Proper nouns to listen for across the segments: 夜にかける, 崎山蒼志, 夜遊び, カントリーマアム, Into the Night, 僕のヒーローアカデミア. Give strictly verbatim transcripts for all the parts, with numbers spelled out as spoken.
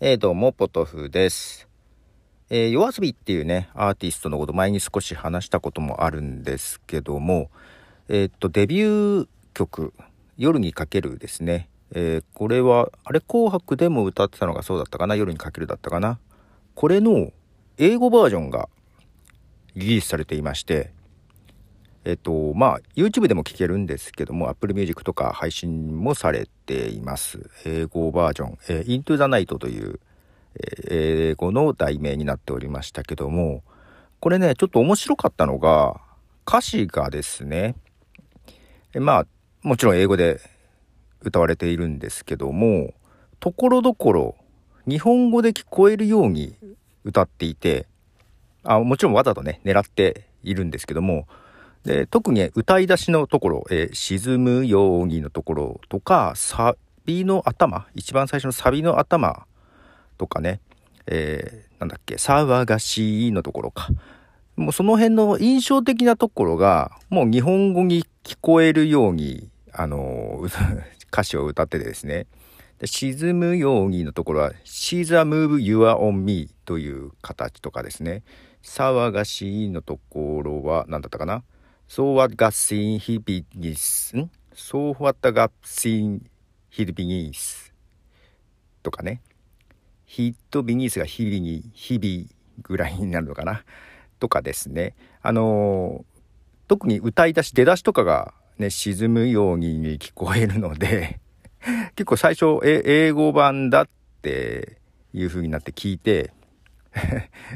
えー、どうもポトフです。えー、夜遊びっていうねアーティストのこと前に少し話したこともあるんですけども、えー、っとデビュー曲夜にかけるですね、えー、これはあれ紅白でも歌ってたのがそうだったかな、夜にかけるだったかな。これの英語バージョンがリリースされていまして、えー、っとまあ YouTube でも聴けるんですけども Apple Music とか配信もされています。英語バージョン、えー、Into the Night という英語の題名になっておりましたけども、これねちょっと面白かったのが歌詞がですね、まあもちろん英語で歌われているんですけども、ところどころ日本語で聞こえるように歌っていて、あもちろんわざとね狙っているんですけども、で特に、ね、歌い出しのところ、えー、沈むようにのところとか、サビの頭、一番最初のサビの頭とかね、えー、なんだっけ、騒がしいのところか、もうその辺の印象的なところがもう日本語に聞こえるように、あのー、歌詞を歌っててですね、で沈むようにのところは She's a move you are on me という形とかですね、騒がしいのところはなんだったかな、 So what got seen he be this So what got seen he be this とかね、ヒットビニースが日々に日々ぐらいになるのかなとかですね、あのー、特に歌い出し出だしとかがね沈むように聞こえるので結構最初え英語版だっていう風になって聞いて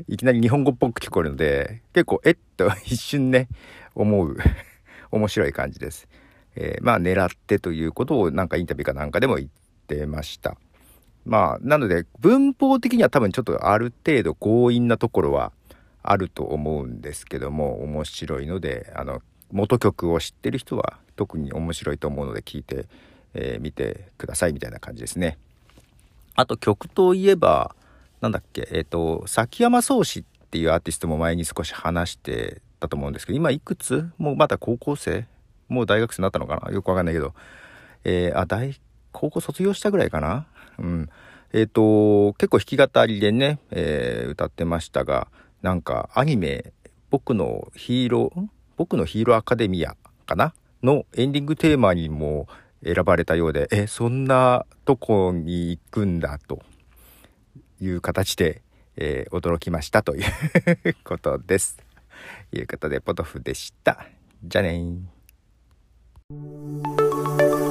いきなり日本語っぽく聞こえるので結構えっと一瞬ね思う面白い感じです。えー、まあ狙ってということをなんかインタビューかなんかでも言ってました。まあ、なので文法的には多分ちょっとある程度強引なところはあると思うんですけども、面白いのであの元曲を知ってる人は特に面白いと思うので聞いてみ、えー、てくださいみたいな感じですね。あと曲といえばなんだっけ、えっ、ー、と崎山蒼志っていうアーティストも前に少し話してたと思うんですけど、今いくつもうまだ高校生もう大学生になったのかな、よくわかんないけど、えー、あ大高校卒業したぐらいかな。うん、えーと結構弾き語りでね、えー、歌ってましたが、なんかアニメ僕のヒーロー僕のヒーローアカデミアかなのエンディングテーマにも選ばれたようで、えそんなとこに行くんだという形で、えー、驚きましたということです。ということでポトフでした。じゃあねー。